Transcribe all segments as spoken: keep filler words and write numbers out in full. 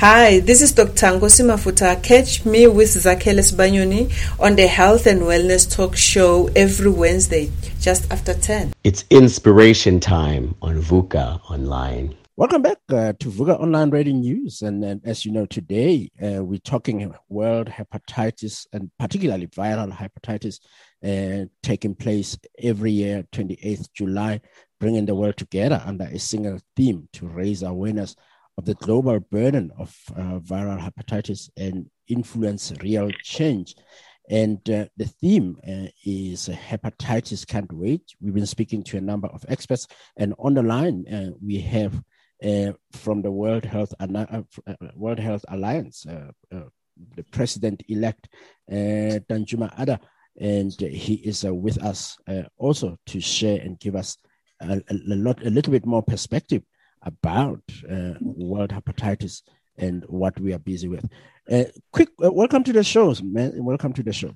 Hi, this is Doctor Angosima Futa. Catch me with Zakheles Banyoni on the Health and Wellness Talk Show every Wednesday, just after ten. It's inspiration time on VUCA Online. Welcome back uh, to VUCA Online Radio News. And, and as you know, today uh, we're talking world hepatitis and particularly viral hepatitis uh, taking place every year, the twenty-eighth of July, bringing the world together under a single theme to raise awareness of the global burden of uh, viral hepatitis and influence real change. And uh, the theme uh, is hepatitis can't wait. We've been speaking to a number of experts, and on the line uh, we have uh, from the World Health uh, World Health Alliance, uh, uh, the president-elect uh, Danjuma Adda, and he is uh, with us uh, also to share and give us a, a lot, a little bit more perspective about uh, world hepatitis and what we are busy with. Uh, quick, uh, welcome to the show, man. Welcome to the show.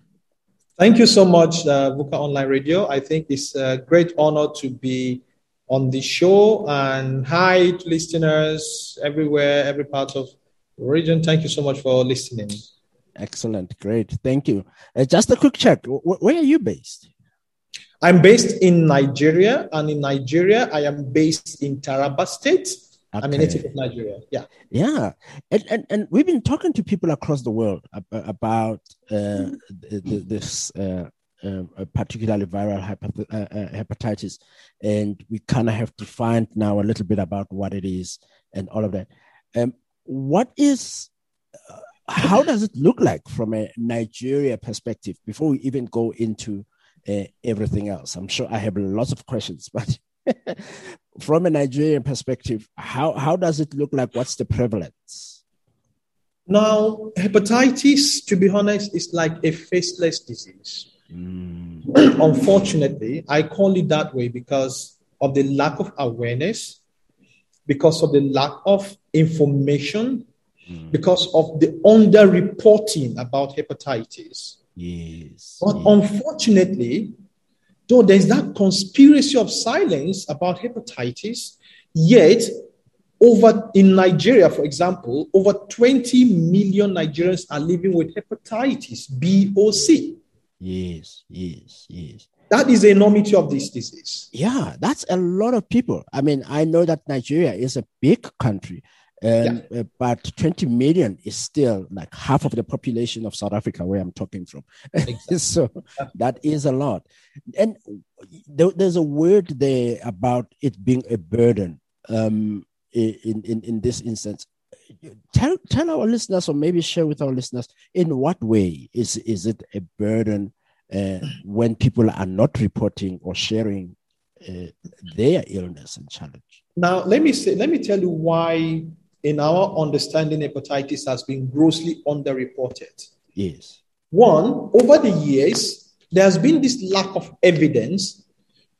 Thank you so much, uh, VUCA Online Radio. I think it's a great honor to be on the show. And hi to listeners everywhere, every part of the region. Thank you so much for listening. Excellent. Great. Thank you. Uh, just a quick check. W- where are you based? I'm based in Nigeria, and in Nigeria, I am based in Taraba State. Okay. I'm a native of Nigeria. Yeah, yeah, and and, and we've been talking to people across the world about uh, this, uh, uh, particularly viral hepat- uh, hepatitis, and we kind of have defined now a little bit about what it is and all of that. Um, what is uh, how does it look like from a Nigeria perspective before we even go into Uh, everything else? I'm sure I have lots of questions, but from a Nigerian perspective, how, how does it look like? What's the prevalence? Now, hepatitis, to be honest, is like a faceless disease. Mm. Unfortunately, I call it that way because of the lack of awareness, because of the lack of information, mm. because of the underreporting about hepatitis. Yes. But yes. Unfortunately, though there's that conspiracy of silence about hepatitis, yet over in Nigeria, for example, over twenty million Nigerians are living with hepatitis B or C. Yes, yes, yes. That is the enormity of this disease. Yeah, that's a lot of people. I mean, I know that Nigeria is a big country. Um, yeah. But twenty million is still like half of the population of South Africa, where I'm talking from. Exactly. So yeah. That is a lot. And there, there's a word there about it being a burden um, in, in, in this instance. Tell, tell our listeners, or maybe share with our listeners, in what way is, is it a burden uh, when people are not reporting or sharing uh, their illness and challenge? Now, let me say, let me tell you why, in our understanding, hepatitis has been grossly underreported. Yes. One, over the years, there has been this lack of evidence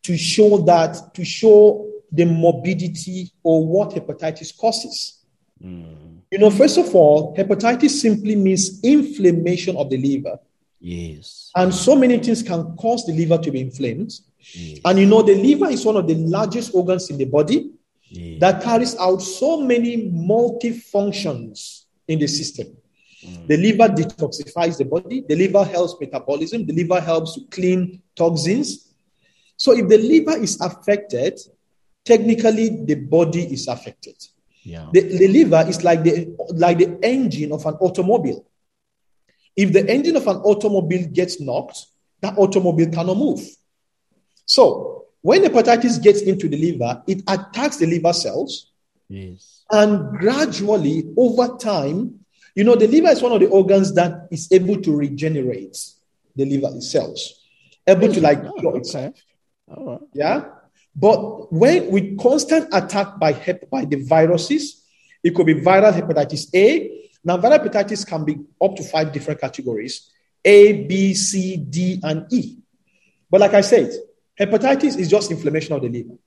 to show that, to show the morbidity or what hepatitis causes. Mm. You know, first of all, hepatitis simply means inflammation of the liver. Yes. And so many things can cause the liver to be inflamed. Yes. And you know, the liver is one of the largest organs in the body. Yeah. That carries out so many multi-functions in the system. Mm. The liver detoxifies the body. The liver helps metabolism. The liver helps to clean toxins. So if the liver is affected, technically the body is affected. Yeah. The, the liver is like the, like the engine of an automobile. If the engine of an automobile gets knocked, that automobile cannot move. So when hepatitis gets into the liver, it attacks the liver cells. Yes. And gradually, over time, you know, the liver is one of the organs that is able to regenerate the liver cells, able to like cure itself. All right. Yeah. But when with constant attack by hep- by the viruses, it could be viral hepatitis A. Now, viral hepatitis can be up to five different categories: A, B, C, D, and E. But like I said, hepatitis is just inflammation of the liver.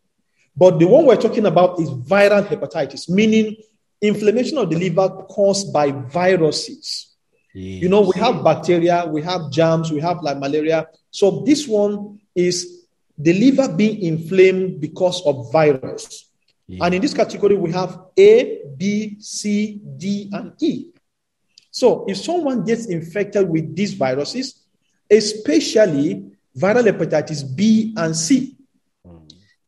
But the one we're talking about is viral hepatitis, meaning inflammation of the liver caused by viruses. Yes. You know, we have bacteria, we have germs, we have like malaria. So this one is the liver being inflamed because of virus. Yeah. And in this category, we have A, B, C, D, and E. So if someone gets infected with these viruses, especially viral hepatitis B and C,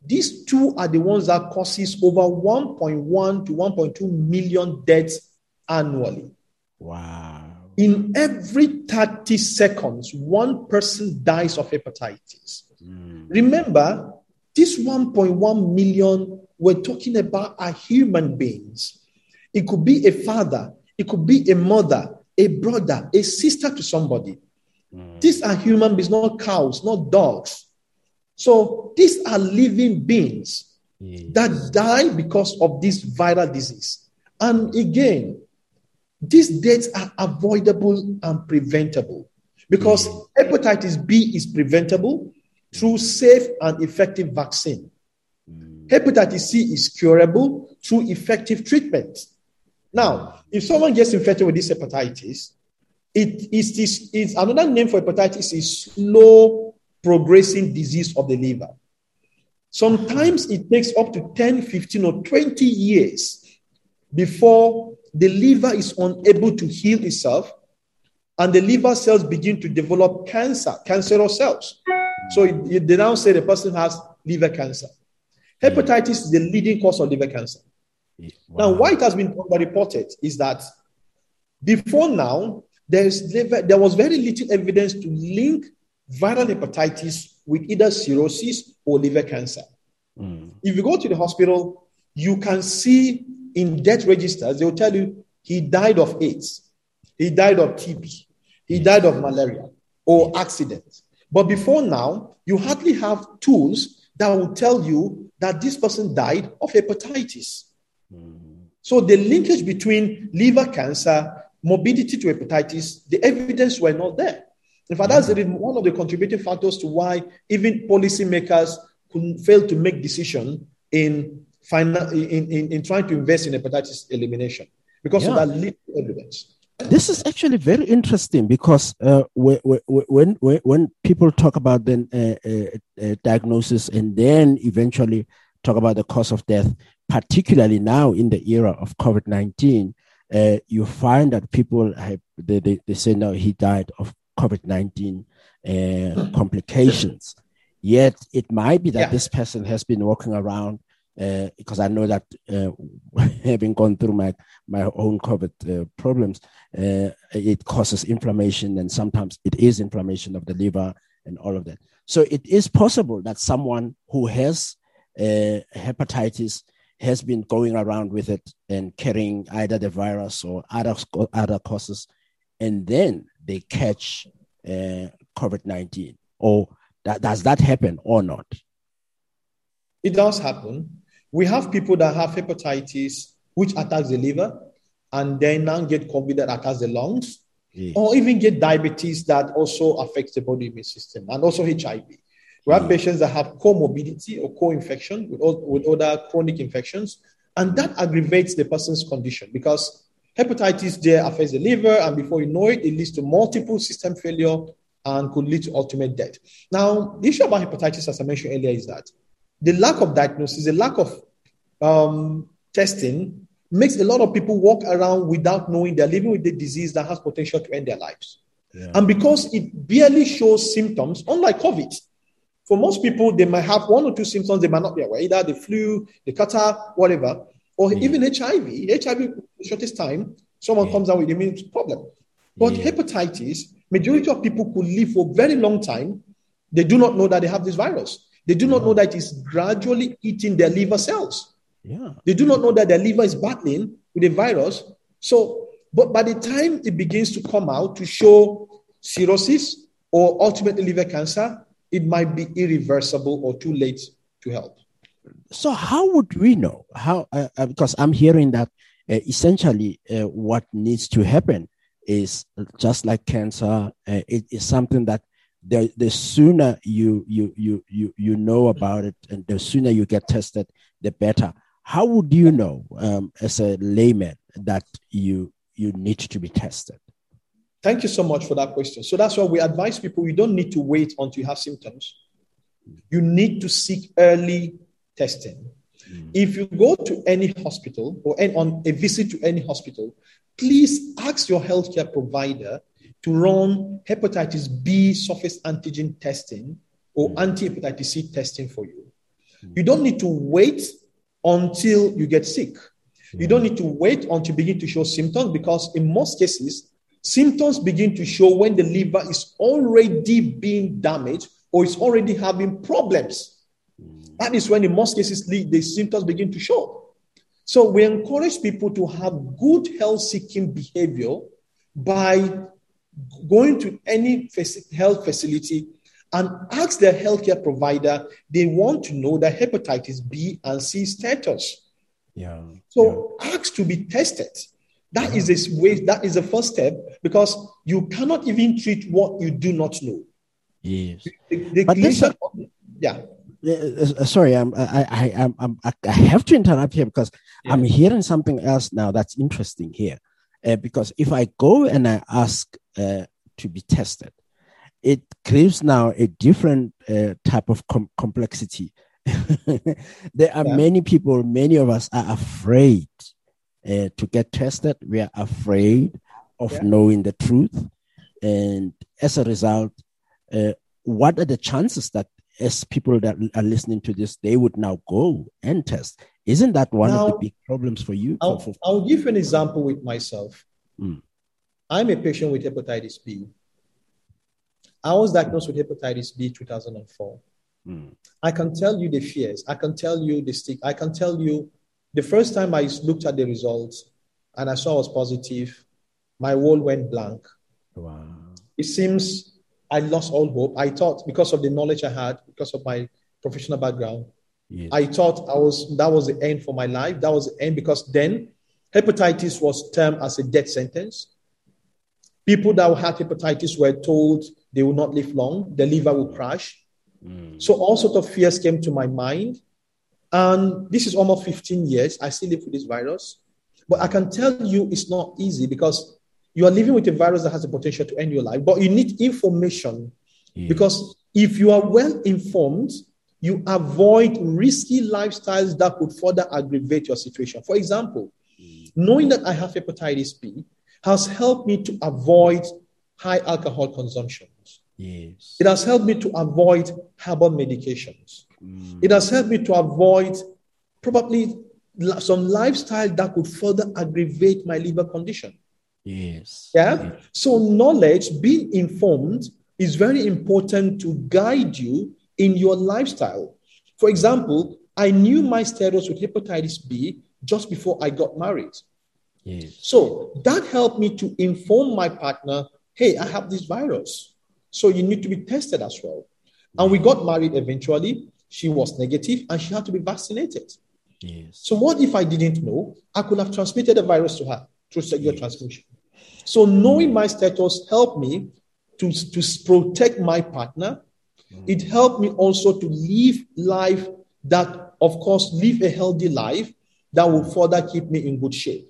these two are the ones that causes over one point one to one point two million deaths annually. Wow. In every thirty seconds, one person dies of hepatitis. Mm. Remember, this one point one million we're talking about are human beings. It could be a father, it could be a mother, a brother, a sister to somebody. Mm. These are human beings, not cows, not dogs. So these are living beings yes. that die because of this viral disease. And again, these deaths are avoidable and preventable because yes. hepatitis B is preventable through safe and effective vaccine. Mm. Hepatitis C is curable through effective treatment. Now, if someone gets infected with this hepatitis, it is this is another name for hepatitis is slow progressing disease of the liver. Sometimes it takes up to ten, fifteen, or twenty years before the liver is unable to heal itself and the liver cells begin to develop cancer, cancerous cells. So it, it, they now say the person has liver cancer. Hepatitis is the leading cause of liver cancer. Wow. Now, why it has been underreported is that before now, there's liver, there was very little evidence to link viral hepatitis with either cirrhosis or liver cancer. Mm. If you go to the hospital, you can see in death registers, they will tell you he died of AIDS, he died of T B, he yes. died of malaria or accident. But before now, you hardly have tools that will tell you that this person died of hepatitis. Mm. So the linkage between liver cancer, morbidity to hepatitis, the evidence were not there. In fact, that's one of the contributing factors to why even policymakers couldn't fail to make decisions in, in, in, in trying to invest in hepatitis elimination because yeah. of that little evidence. This is actually very interesting because uh, when, when, when people talk about the uh, uh, diagnosis and then eventually talk about the cause of death, particularly now in the era of COVID nineteen, uh, you find that people, have, they, they, they say, no, he died of COVID nineteen uh, complications. Yet it might be that yeah. this person has been walking around uh, because I know that uh, having gone through my, my own COVID uh, problems, uh, it causes inflammation and sometimes it is inflammation of the liver and all of that. So it is possible that someone who has uh, hepatitis has been going around with it and carrying either the virus or other, other causes, and then they catch uh, COVID nineteen. Or that, does that happen or not? It does happen. We have people that have hepatitis, which attacks the liver, and then now get COVID that attacks the lungs, yes. or even get diabetes that also affects the body immune system, and also H I V. We have yes. patients that have comorbidity or co-infection with, with other chronic infections, and that aggravates the person's condition because hepatitis there affects the liver, and before you know it, it leads to multiple system failure and could lead to ultimate death. Now, the issue about hepatitis, as I mentioned earlier, is that the lack of diagnosis, the lack of um, testing makes a lot of people walk around without knowing they're living with the disease that has potential to end their lives. Yeah. And because it barely shows symptoms, unlike COVID, for most people, they might have one or two symptoms they might not be aware, either the flu, the catarrh, whatever. Or yeah. even H I V. H I V, shortest time, someone yeah. comes out with an immune problem. But yeah. hepatitis, majority of people could live for a very long time. They do not know that they have this virus. They do not yeah. know that it's gradually eating their liver cells. Yeah. They do not know that their liver is battling with the virus. So, but by the time it begins to come out to show cirrhosis or ultimately liver cancer, it might be irreversible or too late to help. So how would we know how? Uh, because I'm hearing that uh, essentially uh, what needs to happen is just like cancer. Uh, it is something that the the sooner you you you you you know about it, and the sooner you get tested, the better. How would you know um, as a layman that you you need to be tested? Thank you so much for that question. So that's why we advise people: you don't need to wait until you have symptoms. You need to seek early testing. Mm. If you go to any hospital or any, on a visit to any hospital, please ask your healthcare provider to run hepatitis B surface antigen testing or mm. anti-hepatitis C testing for you. Mm. You don't need to wait until you get sick. Mm. You don't need to wait until you begin to show symptoms, because in most cases, symptoms begin to show when the liver is already being damaged or is already having problems. Mm. That is when in most cases the symptoms begin to show. So we encourage people to have good health-seeking behavior by going to any health facility and ask their healthcare provider, they want to know the hepatitis B and C status. Yeah. So yeah. ask to be tested. That yeah. is a way, that is the first step, because you cannot even treat what you do not know. Yes. The, the but clinician, a, yeah. Uh, sorry, I'm, I, I, I'm, I have to interrupt here because yeah. I'm hearing something else now that's interesting here. Uh, because if I go and I ask uh, to be tested, it creates now a different uh, type of com- complexity. There are yeah. many people, many of us are afraid uh, to get tested. We are afraid of yeah. knowing the truth. And as a result, uh, what are the chances that as people that are listening to this, they would now go and test? Isn't that one now, of the big problems for you? I'll, for, for... I'll give you an example with myself. Mm. I'm a patient with hepatitis B. I was diagnosed mm. with hepatitis B in two thousand four. Mm. I can tell you the fears. I can tell you the stick. I can tell you the first time I looked at the results and I saw I was positive, my world went blank. Wow. It seems I lost all hope. I thought, because of the knowledge I had, because of my professional background, yes. I thought I was that was the end for my life. That was the end, because then hepatitis was termed as a death sentence. People that had hepatitis were told they will not live long. The liver will crash. Mm. So all sorts of fears came to my mind. And this is almost fifteen years. I still live with this virus. But I can tell you it's not easy, because you are living with a virus that has the potential to end your life. But you need information. Yes. Because if you are well informed, you avoid risky lifestyles that could further aggravate your situation. For example, knowing that I have hepatitis B has helped me to avoid high alcohol consumption. Yes. It has helped me to avoid herbal medications. Mm. It has helped me to avoid probably some lifestyle that could further aggravate my liver condition. Yes. Yeah. Yes. So knowledge, being informed, is very important to guide you in your lifestyle. For example, I knew my status with hepatitis B just before I got married. Yes. So that helped me to inform my partner, hey, I have this virus. So you need to be tested as well. And we got married eventually. She was negative and she had to be vaccinated. Yes. So what if I didn't know? I could have transmitted the virus to her through sexual yes. transmission. So knowing my status helped me to, to protect my partner. Mm. It helped me also to live life that, of course, live a healthy life that will further keep me in good shape.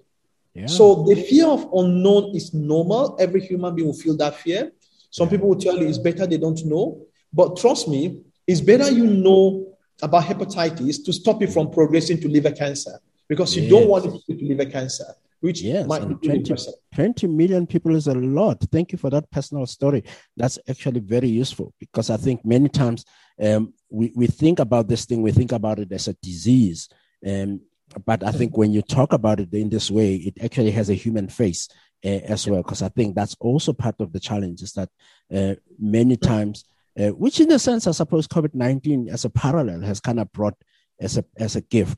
Yeah. So the fear of unknown is normal. Every human being will feel that fear. Some people will tell you it's better they don't know. But trust me, it's better you know about hepatitis to stop it from progressing to liver cancer, because you yes. don't want it to liver cancer, which yes. might be twenty percent. twenty million people is a lot. Thank you for that personal story. That's actually very useful, because I think many times um, we, we think about this thing, we think about it as a disease. Um, but I think when you talk about it in this way, it actually has a human face. Uh, as well, because I think that's also part of the challenge, is that uh, many times, uh, which in a sense, I suppose COVID nineteen as a parallel has kind of brought as a as a gift,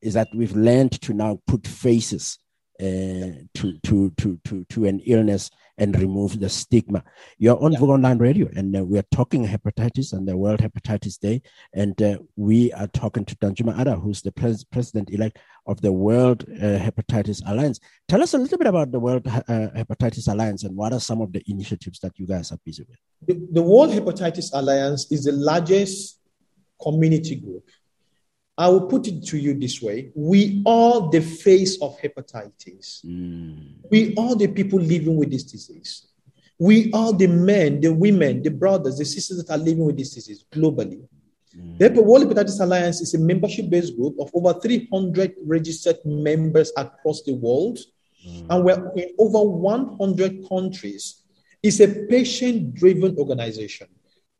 is that we've learned to now put faces uh, yeah. to, to to to to an illness and remove the stigma. You're on yeah. VUCA Online Radio, and uh, we are talking hepatitis and the World Hepatitis Day, and uh, we are talking to Danjuma Adda, who's the pres- president-elect of the World uh, Hepatitis Alliance. Tell us a little bit about the World uh, Hepatitis Alliance, and what are some of the initiatives that you guys are busy with? The, the World Hepatitis Alliance is the largest community group. I will put it to you this way. We are the face of hepatitis. Mm. We are the people living with this disease. We are the men, the women, the brothers, the sisters that are living with this disease globally. The World Hepatitis Alliance is a membership-based group of over three hundred registered members across the world, mm. and we're in over one hundred countries. It's a patient-driven organization.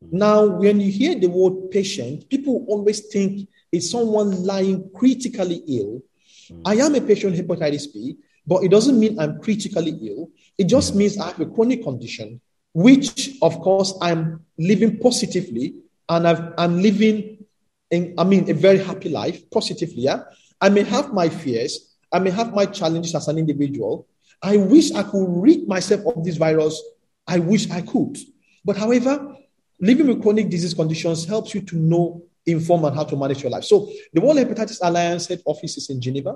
Mm. Now, when you hear the word patient, people always think it's someone lying critically ill. Mm. I am a patient with hepatitis B, but it doesn't mean I'm critically ill. It just mm. means I have a chronic condition, which, of course, I'm living positively. And I've, I'm living, in, I mean, a very happy life, positively. Yeah? I may have my fears. I may have my challenges as an individual. I wish I could rid myself of this virus. I wish I could. But however, living with chronic disease conditions helps you to know, inform, and how to manage your life. So the World Hepatitis Alliance head office is in Geneva.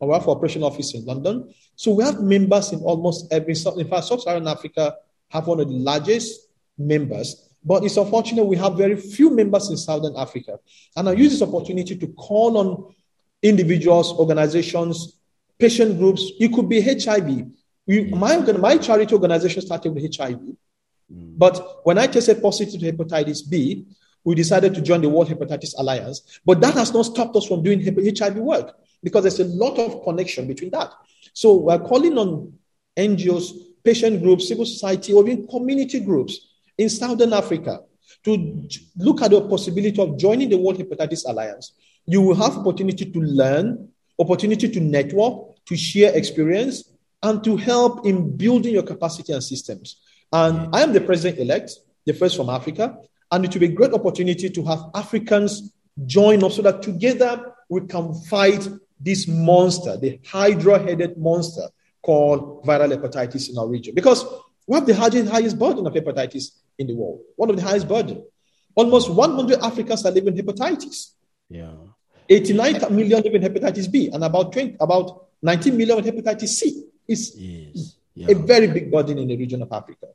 And we have our operation office in London. So we have members in almost every, in fact, Sub-Saharan Africa have one of the largest members. But it's unfortunate we have very few members in Southern Africa. And I use this opportunity to call on individuals, organizations, patient groups. It could be H I V. We, mm. my, my charity organization started with H I V. Mm. But when I tested positive to hepatitis B, we decided to join the World Hepatitis Alliance. But that has not stopped us from doing H I V work because there's a lot of connection between that. So we're calling on N G Os, patient groups, civil society, or even community groups in Southern Africa, to look at the possibility of joining the World Hepatitis Alliance. You will have opportunity to learn, opportunity to network, to share experience, and to help in building your capacity and systems. And I am the president-elect, the first from Africa, and it will be a great opportunity to have Africans join us so that together we can fight this monster, the hydra-headed monster called viral hepatitis in our region. Because we have the highest burden of hepatitis in the world, one of the highest burden. Almost one hundred Africans are living hepatitis. Yeah, eighty-nine million live in hepatitis B, and about twenty, about nineteen million with hepatitis C. It's yes. yeah. a very big burden in the region of Africa.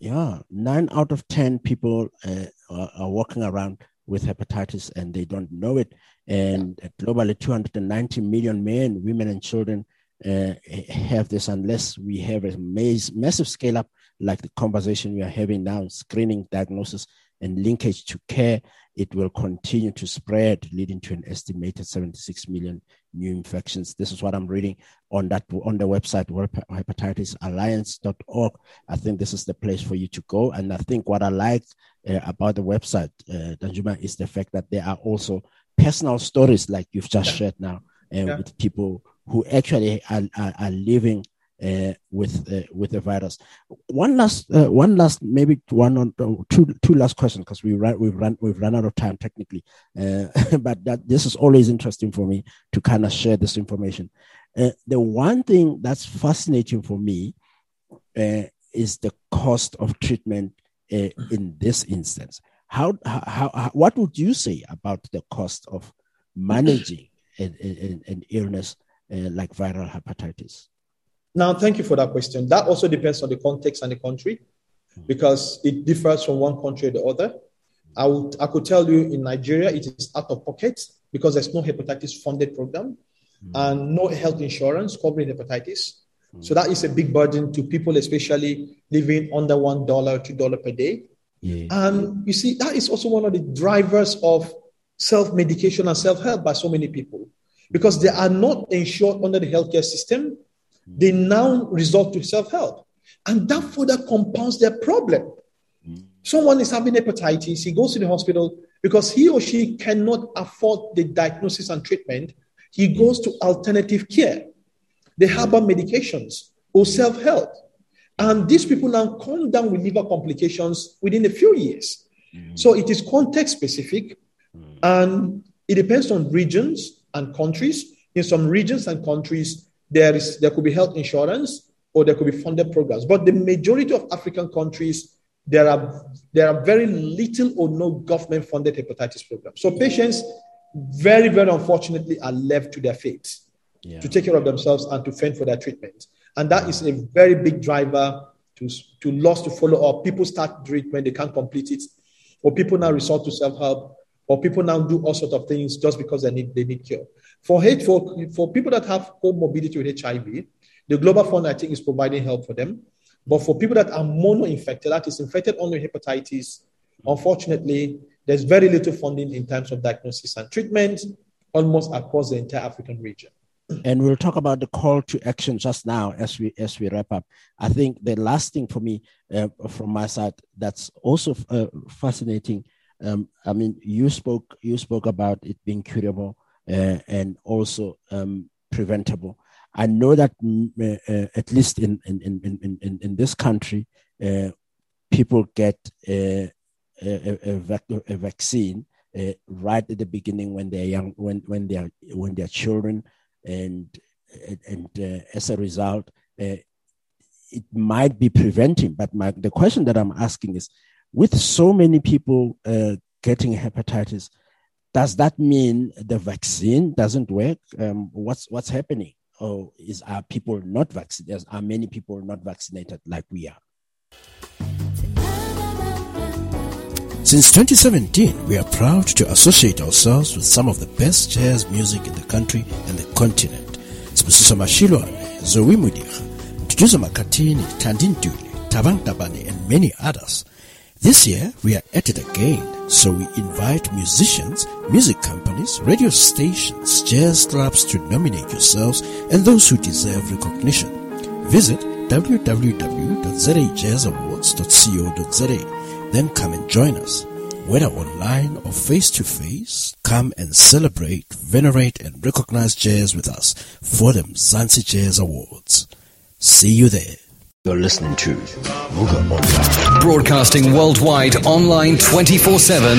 Yeah, nine out of ten people uh, are, are walking around with hepatitis and they don't know it. And yeah. globally, two hundred ninety million men, women, and children uh, have this unless we have a mass, massive scale up. Like the conversation we are having now, screening, diagnosis, and linkage to care, it will continue to spread, leading to an estimated seventy-six million new infections. This is what I'm reading on that on the website, world hepatitis alliance dot org. I think this is the place for you to go. And I think what I like uh, about the website, uh, Danjuma, is the fact that there are also personal stories like you've just yeah. shared now uh, yeah. with people who actually are, are, are living Uh, with uh, with the virus. One last, uh, one last, maybe one or two, two last questions because we run, we've run, we've run out of time technically. Uh, but that this is always interesting for me to kind of share this information. Uh, the one thing that's fascinating for me uh, is the cost of treatment uh, in this instance. How, how, how, what would you say about the cost of managing an, an, an illness uh, like viral hepatitis? Now, thank you for that question. That also depends on the context and the country because it differs from one country to the other. I would, I could tell you in Nigeria, it is out of pocket because there's no hepatitis funded program mm. and no health insurance covering hepatitis. Mm. So that is a big burden to people, especially living under one dollar, two dollars per day. Yeah. And you see, that is also one of the drivers of self-medication and self-help by so many people because they are not insured under the healthcare system. They now resort to self-help. And that further compounds their problem. Mm. Someone is having hepatitis, he goes to the hospital because he or she cannot afford the diagnosis and treatment. He goes to alternative care, the herbal medications, or self-help. And these people now come down with liver complications within a few years. Mm. So it is context-specific, mm. and it depends on regions and countries. In some regions and countries, There is there could be health insurance or there could be funded programs. But the majority of African countries, there are there are very little or no government-funded hepatitis programs. So patients, very, very unfortunately, are left to their fate yeah. to take care of themselves and to fend for their treatment. And that is a very big driver to, to loss to follow up. People start treatment, they can't complete it. Or people now resort to self-help. Or people now do all sorts of things just because they need they need cure. For, for, for people that have comorbidity with H I V, the Global Fund, I think, is providing help for them. But for people that are mono-infected, that is infected only with hepatitis, unfortunately, There's very little funding in terms of diagnosis and treatment, almost across the entire African region. And we'll talk about the call to action just now as we as we wrap up. I think the last thing for me, uh, from my side, that's also uh, fascinating. Um, I mean, you spoke you spoke about it being curable uh, and also um, preventable. I know that uh, at least in in in in in this country, uh, people get a a, a, vac- a vaccine uh, right at the beginning when they're young, when when they're when they're children. And and uh, as a result, uh, it might be preventing. But my, the question that I'm asking is, with so many people uh, getting hepatitis, does that mean the vaccine doesn't work? Um, what's what's happening? Or is are people not vaccinated? Are many people not vaccinated like we are? Since twenty seventeen, we are proud to associate ourselves with some of the best jazz music in the country and the continent. Sibusiso Mashilwane, Zoe Mudiha, Mtujuzo Makatini, Tandintuli, Tavangtabane, and many others. This year, we are at it again, so we invite musicians, music companies, radio stations, jazz clubs to nominate yourselves and those who deserve recognition. Visit w w w dot z a jazz awards dot co dot z a. Then come and join us. Whether online or face-to-face, come and celebrate, venerate, and recognize jazz with us for the Mzansi Jazz Awards. See you there. You're listening to VUCA Online. Broadcasting worldwide, online twenty-four seven.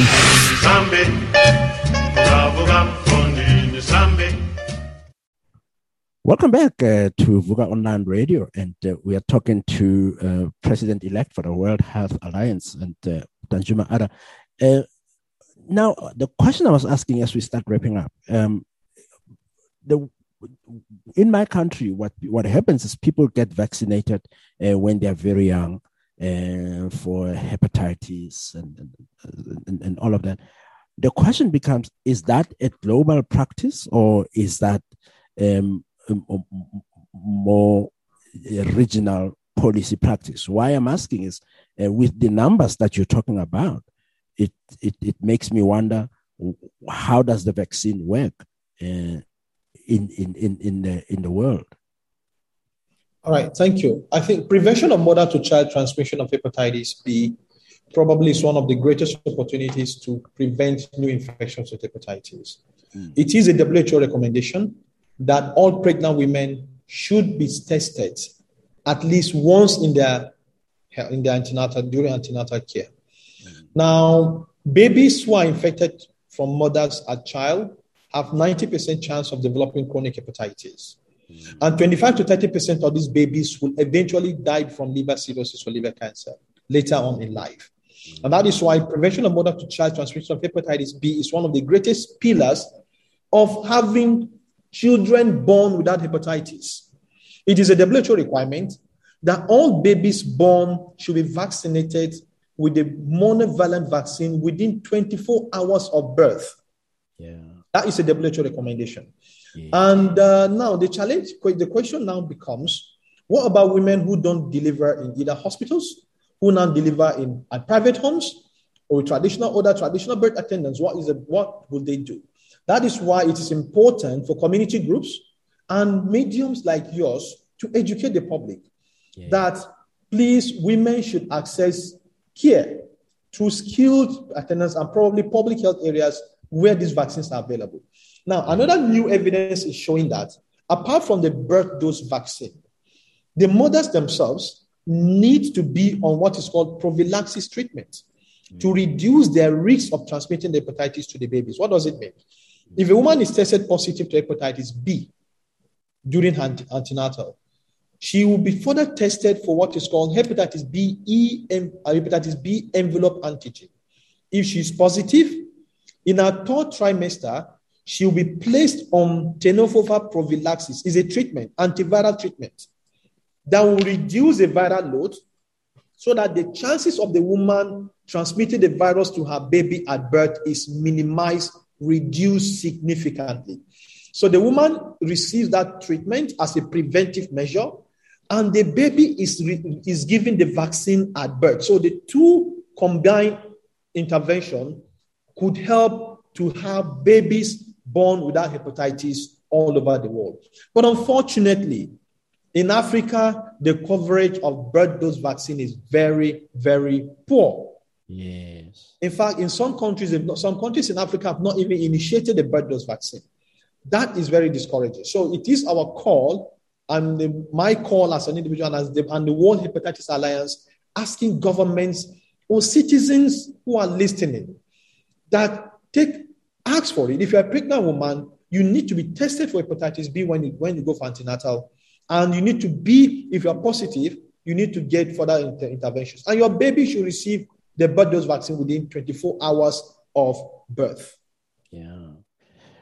Welcome back uh, to VUCA Online Radio, and uh, we are talking to uh, President-elect for the World Health Alliance, and uh, Danjuma Adda. Uh, now, the question I was asking as we start wrapping up, um, the in my country, what what happens is people get vaccinated uh, when they are very young uh, for hepatitis and and, and and all of that. The question becomes: is that a global practice, or is that um, more regional policy practice? Why I'm asking is, uh, with the numbers that you're talking about, it, it it makes me wonder, how does the vaccine work uh, in in in in the in the world? All right, thank you. I think prevention of mother to child transmission of hepatitis B probably is one of the greatest opportunities to prevent new infections with hepatitis. Mm. It is a W H O recommendation that all pregnant women should be tested at least once in their in their antenatal during antenatal care. Mm-hmm. Now, babies who are infected from mothers at child have ninety percent chance of developing chronic hepatitis. Mm-hmm. And twenty-five to thirty percent of these babies will eventually die from liver cirrhosis or liver cancer later on in life. Mm-hmm. And that is why prevention of mother to child transmission of hepatitis B is one of the greatest pillars of having children born without hepatitis. It is a W H O requirement that all babies born should be vaccinated with a monovalent vaccine within twenty-four hours of birth. Yeah, that is a W H O recommendation. Yeah. And uh, now the challenge, the question now becomes, what about women who don't deliver in either hospitals, who now deliver in at private homes or traditional other traditional birth attendants? What is the, what will they do? That is why it is important for community groups and mediums like yours to educate the public yeah. that, please, women should access care through skilled attendants and probably public health areas where these vaccines are available. Now, another new evidence is showing that, apart from the birth dose vaccine, the mothers themselves need to be on what is called prophylaxis treatment mm. to reduce their risk of transmitting the hepatitis to the babies. What does it mean? If a woman is tested positive to hepatitis B during her antenatal, she will be further tested for what is called hepatitis B E and hepatitis B envelope antigen. If she is positive, in her third trimester, she will be placed on tenofovir prophylaxis. It's a treatment, antiviral treatment, that will reduce the viral load so that the chances of the woman transmitting the virus to her baby at birth is minimized, reduced significantly. So the woman receives that treatment as a preventive measure, and the baby is, re- is given the vaccine at birth. So the two combined intervention could help to have babies born without hepatitis all over the world. But unfortunately, in Africa, the coverage of birth dose vaccine is very, very poor. Yes. In fact, in some countries, some countries in Africa have not even initiated the birth dose vaccine. That is very discouraging. So it is our call, and the, my call as an individual as the, and the World Hepatitis Alliance, asking governments or citizens who are listening that take ask for it. If you're a pregnant woman, you need to be tested for hepatitis B when you, when you go for antenatal. And you need to be, if you're positive, you need to get further inter- interventions. And your baby should receive the birth dose vaccine within twenty-four hours of birth. Yeah.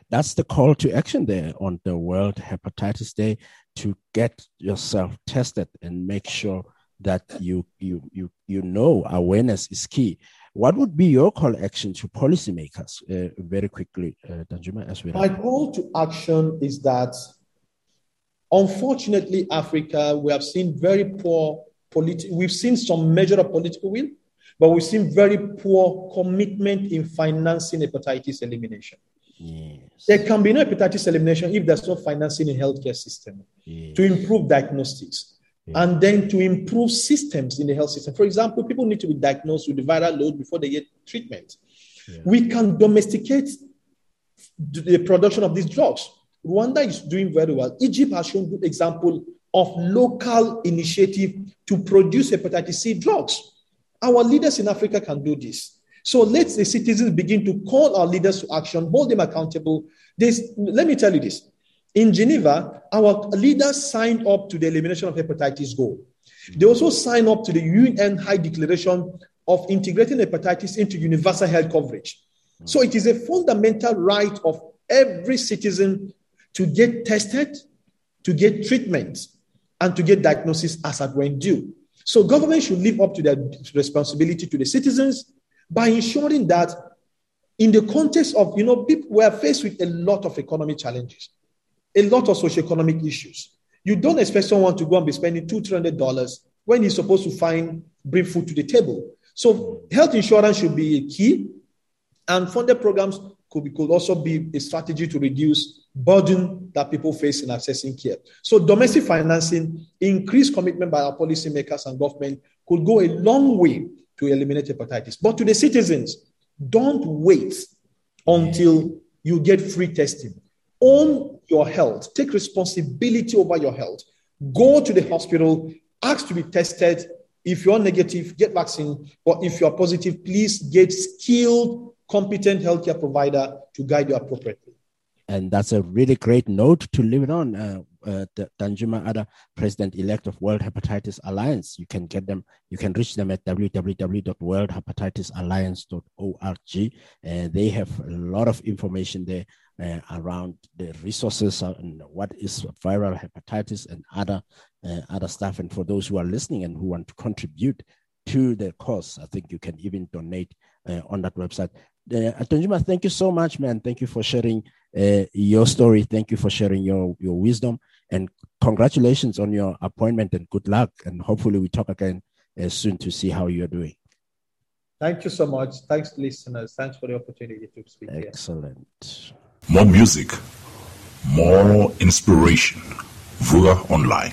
That's the call to action there on the World Hepatitis Day, to get yourself tested and make sure that you you you you know awareness is key. What would be your call action to policymakers? Uh, very quickly, uh, Danjuma, as well. My call to action is that, unfortunately, Africa, we have seen very poor political, we've seen some measure of political will, but we've seen very poor commitment in financing hepatitis elimination. Yes. There can be no hepatitis elimination if there's no financing in healthcare system, yes, to improve diagnostics, yes, and then to improve systems in the health system. For example, people need to be diagnosed with the viral load before they get treatment. Yes. We can domesticate the production of these drugs. Rwanda is doing very well. Egypt has shown good example of local initiative to produce hepatitis C drugs. Our leaders in Africa can do this. So let the citizens begin to call our leaders to action, hold them accountable. This, let me tell you this. In Geneva, our leaders signed up to the elimination of hepatitis goal. They also signed up to the U N High Declaration of integrating hepatitis into universal health coverage. So it is a fundamental right of every citizen to get tested, to get treatment, and to get diagnosis as at when due. So government should live up to their responsibility to the citizens by ensuring that in the context of, you know, people were faced with a lot of economic challenges, a lot of socioeconomic issues. You don't expect someone to go and be spending two hundred dollars, three hundred dollars when he's supposed to find, bring food to the table. So health insurance should be a key, and funded programs could, could also be a strategy to reduce burden that people face in accessing care. So domestic financing, increased commitment by our policymakers and government could go a long way to eliminate hepatitis. But to the citizens, don't wait until you get free testing. Own your health. Take responsibility over your health. Go to the hospital, ask to be tested. If you're negative, get vaccine. But if you're positive, please get skilled, competent healthcare provider to guide you appropriately. And that's a really great note to leave it on. Uh, Uh, Danjuma Adda, President-elect of World Hepatitis Alliance. You can get them, you can reach them at w w w dot world hepatitis alliance dot org. Uh, they have a lot of information there uh, around the resources and what is viral hepatitis and other, uh, other stuff. And for those who are listening and who want to contribute to the cause, I think you can even donate uh, on that website. Uh, Danjuma, thank you so much, man. Thank you for sharing uh, your story. Thank you for sharing your, your wisdom. And congratulations on your appointment and good luck. And hopefully we talk again uh, soon to see how you're doing. Thank you so much. Thanks, listeners. Thanks for the opportunity to speak. Excellent. Here. More music, more inspiration. V U C A Online.